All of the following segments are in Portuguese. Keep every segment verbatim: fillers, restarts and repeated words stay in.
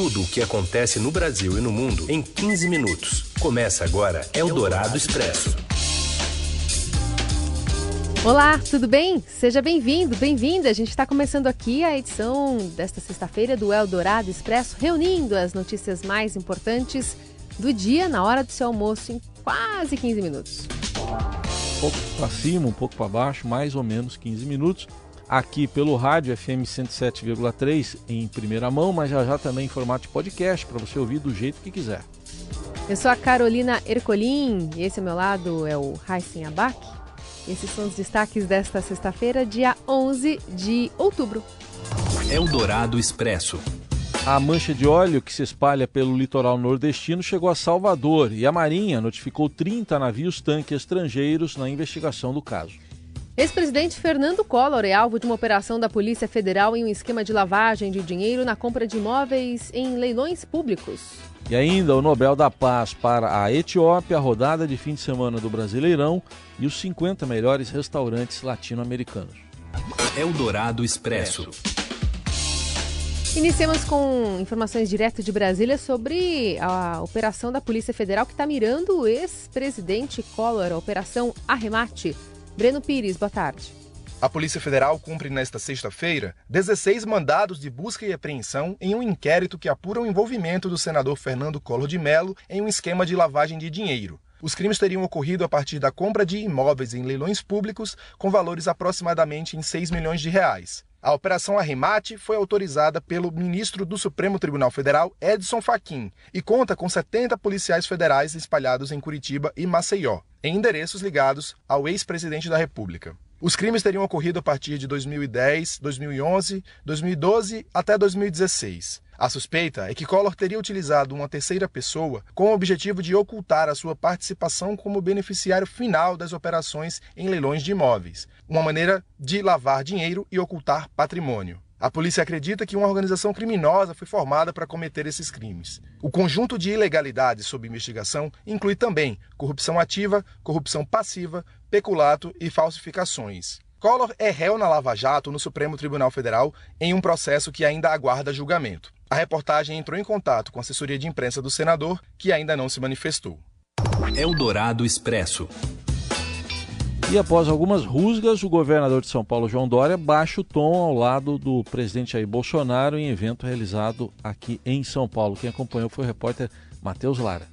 tudo o que acontece no Brasil e no mundo em quinze minutos. Começa agora Eldorado Expresso. Olá, tudo bem? Seja bem-vindo, bem-vinda. A gente está começando aqui a edição desta sexta-feira do Eldorado Expresso, reunindo as notícias mais importantes do dia na hora do seu almoço em quase quinze minutos. Um pouco para cima, um pouco para baixo, mais ou menos quinze minutos. Aqui pelo rádio F M cento e sete vírgula três em primeira mão, mas já já também em formato de podcast para você ouvir do jeito que quiser. Eu sou a Carolina Ercolim e esse ao meu lado é o Raíssim Abac. Esses são os destaques desta sexta-feira, dia onze de outubro. Eldorado Expresso. A mancha de óleo que se espalha pelo litoral nordestino chegou a Salvador e a Marinha notificou trinta navios-tanque estrangeiros na investigação do caso. Ex-presidente Fernando Collor é alvo de uma operação da Polícia Federal em um esquema de lavagem de dinheiro na compra de imóveis em leilões públicos. E ainda o Nobel da Paz para a Etiópia, a rodada de fim de semana do Brasileirão e os cinquenta melhores restaurantes latino-americanos. Eldorado Expresso. Iniciamos com informações direto de Brasília sobre a operação da Polícia Federal que está mirando o ex-presidente Collor, a Operação Arremate. Breno Pires, boa tarde. A Polícia Federal cumpre nesta sexta-feira dezesseis mandados de busca e apreensão em um inquérito que apura o envolvimento do senador Fernando Collor de Mello em um esquema de lavagem de dinheiro. Os crimes teriam ocorrido a partir da compra de imóveis em leilões públicos com valores aproximadamente em seis milhões de reais. A Operação Arremate foi autorizada pelo ministro do Supremo Tribunal Federal, Edson Fachin, e conta com setenta policiais federais espalhados em Curitiba e Maceió, em endereços ligados ao ex-presidente da República. Os crimes teriam ocorrido a partir de dois mil e dez, dois mil e onze, dois mil e doze até dois mil e dezesseis. A suspeita é que Collor teria utilizado uma terceira pessoa com o objetivo de ocultar a sua participação como beneficiário final das operações em leilões de imóveis, uma maneira de lavar dinheiro e ocultar patrimônio. A polícia acredita que uma organização criminosa foi formada para cometer esses crimes. O conjunto de ilegalidades sob investigação inclui também corrupção ativa, corrupção passiva, peculato e falsificações. Collor é réu na Lava Jato no Supremo Tribunal Federal em um processo que ainda aguarda julgamento. A reportagem entrou em contato com a assessoria de imprensa do senador, que ainda não se manifestou. Eldorado Expresso. E após algumas rusgas, o governador de São Paulo, João Dória, baixa o tom ao lado do presidente Jair Bolsonaro em evento realizado aqui em São Paulo. Quem acompanhou foi o repórter Matheus Lara.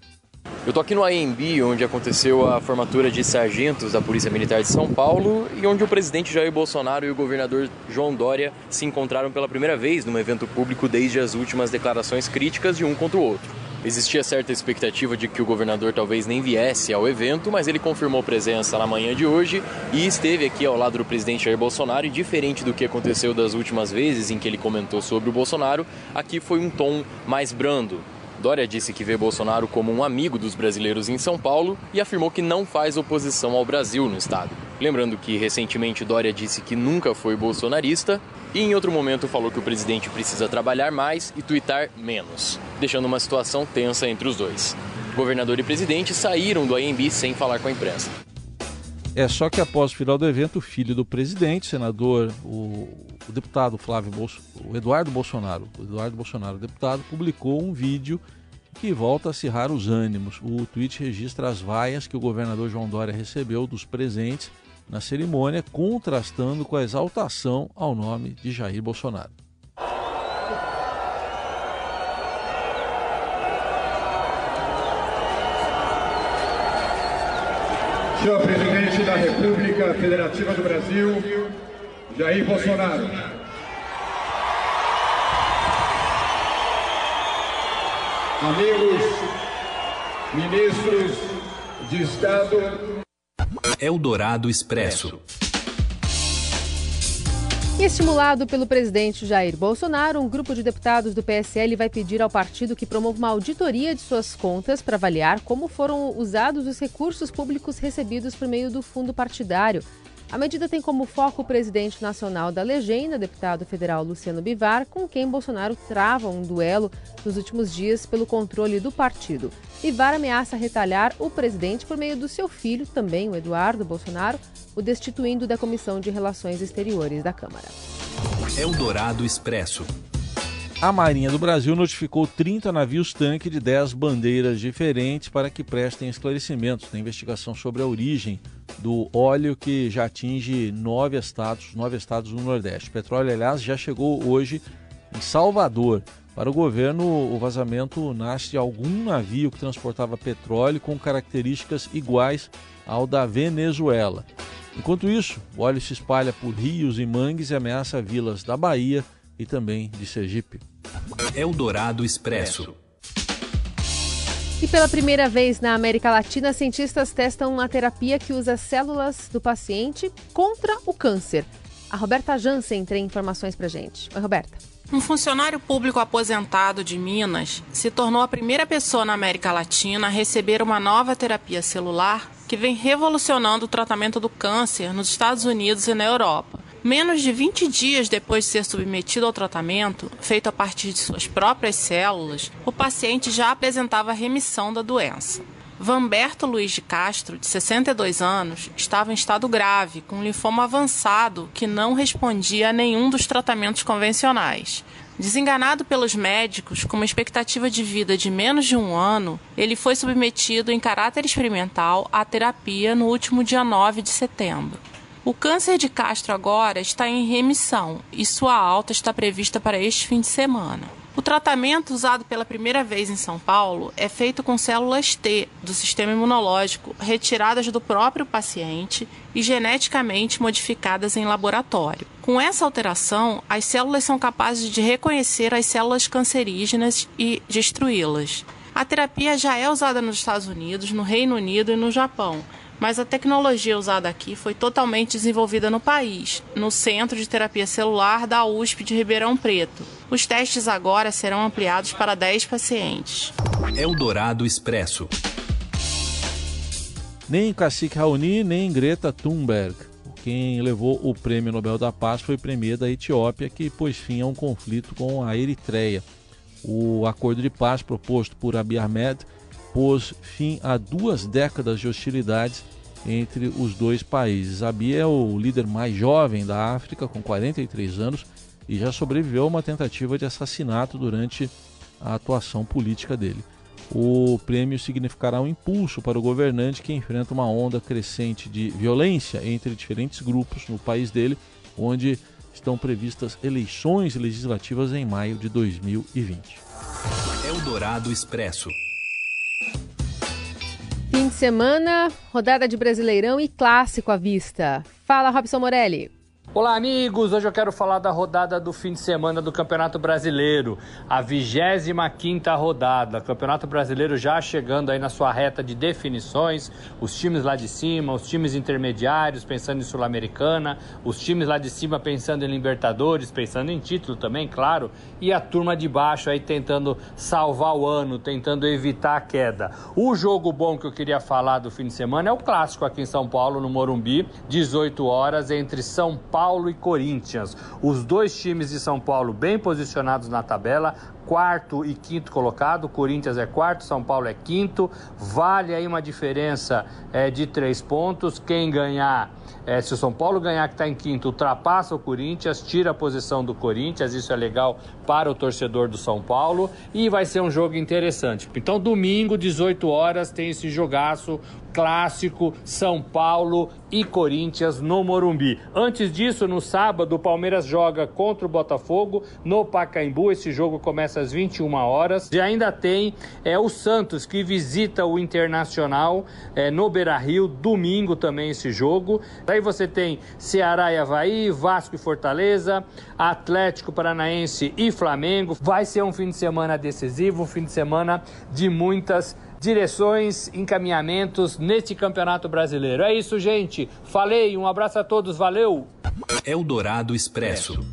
Eu estou aqui no A M B, onde aconteceu a formatura de sargentos da Polícia Militar de São Paulo e onde o presidente Jair Bolsonaro e o governador João Dória se encontraram pela primeira vez num evento público desde as últimas declarações críticas de um contra o outro. Existia certa expectativa de que o governador talvez nem viesse ao evento, mas ele confirmou presença na manhã de hoje e esteve aqui ao lado do presidente Jair Bolsonaro. E diferente do que aconteceu das últimas vezes em que ele comentou sobre o Bolsonaro, aqui foi um tom mais brando. Dória disse que vê Bolsonaro como um amigo dos brasileiros em São Paulo e afirmou que não faz oposição ao Brasil no estado. Lembrando que recentemente Dória disse que nunca foi bolsonarista e em outro momento falou que o presidente precisa trabalhar mais e tuitar menos, deixando uma situação tensa entre os dois. Governador e presidente saíram do A M B sem falar com a imprensa. É só que após o final do evento, o filho do presidente, senador, o, o deputado Flávio Bolso, o Eduardo Bolsonaro, o Eduardo Bolsonaro, deputado, publicou um vídeo que volta a acirrar os ânimos. O tweet registra as vaias que o governador João Dória recebeu dos presentes na cerimônia, contrastando com a exaltação ao nome de Jair Bolsonaro. Senhor Presidente da República Federativa do Brasil, Jair Bolsonaro. Amigos, ministros de Estado. Eldorado Expresso. Estimulado pelo presidente Jair Bolsonaro, um grupo de deputados do P S L vai pedir ao partido que promova uma auditoria de suas contas para avaliar como foram usados os recursos públicos recebidos por meio do fundo partidário. A medida tem como foco o presidente nacional da legenda, deputado federal Luciano Bivar, com quem Bolsonaro trava um duelo nos últimos dias pelo controle do partido. Bivar ameaça retalhar o presidente por meio do seu filho, também o Eduardo Bolsonaro, o destituindo da Comissão de Relações Exteriores da Câmara. Eldorado Expresso. A Marinha do Brasil notificou trinta navios-tanque de dez bandeiras diferentes para que prestem esclarecimentos na investigação sobre a origem do óleo que já atinge nove estados, nove estados do Nordeste. O petróleo, aliás, já chegou hoje em Salvador. Para o governo, o vazamento nasce de algum navio que transportava petróleo com características iguais ao da Venezuela. Enquanto isso, o óleo se espalha por rios e mangues e ameaça vilas da Bahia e também de Sergipe. Eldorado Expresso. E pela primeira vez na América Latina, cientistas testam uma terapia que usa células do paciente contra o câncer. A Roberta Jansen tem informações pra gente. Oi, Roberta. Um funcionário público aposentado de Minas se tornou a primeira pessoa na América Latina a receber uma nova terapia celular que vem revolucionando o tratamento do câncer nos Estados Unidos e na Europa. Menos de vinte dias depois de ser submetido ao tratamento, feito a partir de suas próprias células, o paciente já apresentava remissão da doença. Vamberto Luiz de Castro, de sessenta e dois anos, estava em estado grave, com um linfoma avançado que não respondia a nenhum dos tratamentos convencionais. Desenganado pelos médicos, com uma expectativa de vida de menos de um ano, ele foi submetido em caráter experimental à terapia no último dia nove de setembro. O câncer de Castro agora está em remissão e sua alta está prevista para este fim de semana. O tratamento usado pela primeira vez em São Paulo é feito com células T do sistema imunológico retiradas do próprio paciente e geneticamente modificadas em laboratório. Com essa alteração, as células são capazes de reconhecer as células cancerígenas e destruí-las. A terapia já é usada nos Estados Unidos, no Reino Unido e no Japão, mas a tecnologia usada aqui foi totalmente desenvolvida no país, no Centro de Terapia Celular da U S P de Ribeirão Preto. Os testes agora serão ampliados para dez pacientes. Eldorado Expresso. Nem Cacique Raoni, nem Greta Thunberg. Quem levou o Prêmio Nobel da Paz foi o premier da Etiópia, que pôs fim a um conflito com a Eritreia. O acordo de paz proposto por Abiy Ahmed pôs fim a duas décadas de hostilidades entre os dois países. Abiy é o líder mais jovem da África, com quarenta e três anos, e já sobreviveu a uma tentativa de assassinato durante a atuação política dele. O prêmio significará um impulso para o governante, que enfrenta uma onda crescente de violência entre diferentes grupos no país dele, onde estão previstas eleições legislativas em maio de dois mil e vinte. Eldorado Expresso. Fim de semana, rodada de Brasileirão e Clássico à vista. Fala, Robson Morelli. Olá, amigos! Hoje eu quero falar da rodada do fim de semana do Campeonato Brasileiro, a vigésima quinta rodada. O Campeonato Brasileiro já chegando aí na sua reta de definições, os times lá de cima, os times intermediários pensando em Sul-Americana, os times lá de cima pensando em Libertadores, pensando em título também, claro, e a turma de baixo aí tentando salvar o ano, tentando evitar a queda. O jogo bom que eu queria falar do fim de semana é o clássico aqui em São Paulo, no Morumbi, dezoito horas, entre São Paulo Paulo e Corinthians. Os dois times de São Paulo bem posicionados na tabela, quarto e quinto colocado, Corinthians é quarto, São Paulo é quinto, vale aí uma diferença é, de três pontos, quem ganhar, é, se o São Paulo ganhar que está em quinto, ultrapassa o Corinthians, tira a posição do Corinthians, isso é legal para o torcedor do São Paulo e vai ser um jogo interessante. Então domingo, dezoito horas, tem esse jogaço clássico, São Paulo e Corinthians no Morumbi. Antes disso, no sábado, o Palmeiras joga contra o Botafogo no Pacaembu, esse jogo começa às vinte e uma horas, e ainda tem é, o Santos, que visita o Internacional é, no Beira-Rio, domingo também esse jogo. Daí você tem Ceará e Avaí, Vasco e Fortaleza, Atlético Paranaense e Flamengo. Vai ser um fim de semana decisivo, um fim de semana de muitas direções, encaminhamentos neste Campeonato Brasileiro. É isso, gente. Falei, um abraço a todos, valeu! Eldorado Expresso.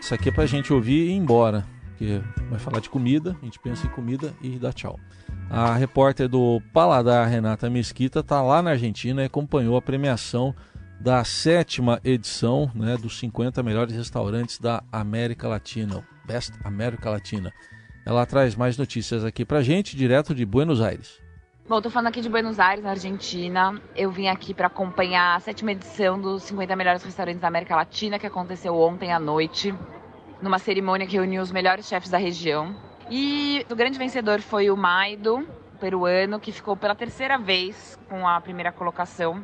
Isso aqui é pra gente ouvir e ir embora, porque vai falar de comida, a gente pensa em comida e dá tchau. A repórter do Paladar, Renata Mesquita, tá lá na Argentina e acompanhou a premiação da sétima edição, né, dos cinquenta melhores restaurantes da América Latina, Best América Latina. Ela traz mais notícias aqui pra gente, direto de Buenos Aires. Bom, tô falando aqui de Buenos Aires, na Argentina. Eu vim aqui para acompanhar a sétima edição dos cinquenta melhores restaurantes da América Latina, que aconteceu ontem à noite, numa cerimônia que reuniu os melhores chefes da região. E o grande vencedor foi o Maido, peruano, que ficou pela terceira vez com a primeira colocação.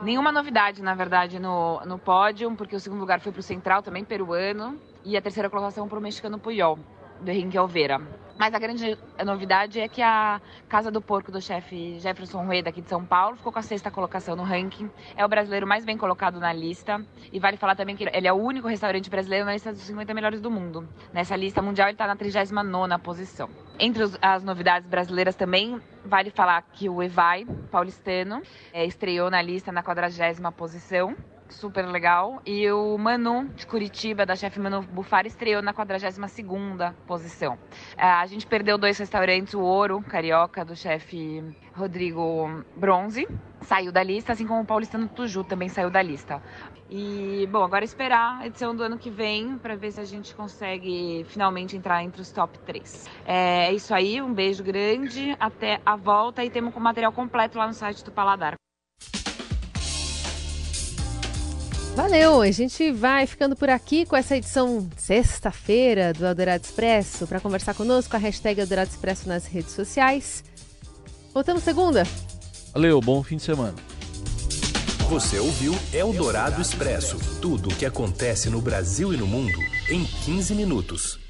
Nenhuma novidade, na verdade, no, no pódio, porque o segundo lugar foi para o Central, também peruano, e a terceira colocação para o mexicano Pujol, do Henrique Alveira. Mas a grande novidade é que a Casa do Porco do chefe Jefferson Rueda, aqui de São Paulo, ficou com a sexta colocação no ranking. É o brasileiro mais bem colocado na lista. E vale falar também que ele é o único restaurante brasileiro na lista dos cinquenta melhores do mundo. Nessa lista mundial, ele está na trigésima nona posição. Entre as novidades brasileiras também, vale falar que o Evvai, paulistano, é, estreou na lista na quadragésima posição. Super legal. E o Manu, de Curitiba, da chefe Manu Buffara, estreou na quadragésima segunda posição. A gente perdeu dois restaurantes, o Ouro, carioca, do chefe Rodrigo Bronze, saiu da lista, assim como o paulistano Tuju também saiu da lista. E, bom, agora esperar a edição do ano que vem para ver se a gente consegue finalmente entrar entre os top três. É isso aí, um beijo grande, até a volta, e temos o material completo lá no site do Paladar. Valeu, a gente vai ficando por aqui com essa edição sexta-feira do Eldorado Expresso. Para conversar conosco, a hashtag Eldorado Expresso nas redes sociais. Voltamos segunda. Valeu, bom fim de semana. Você ouviu Eldorado Expresso. Tudo o que acontece no Brasil e no mundo em quinze minutos.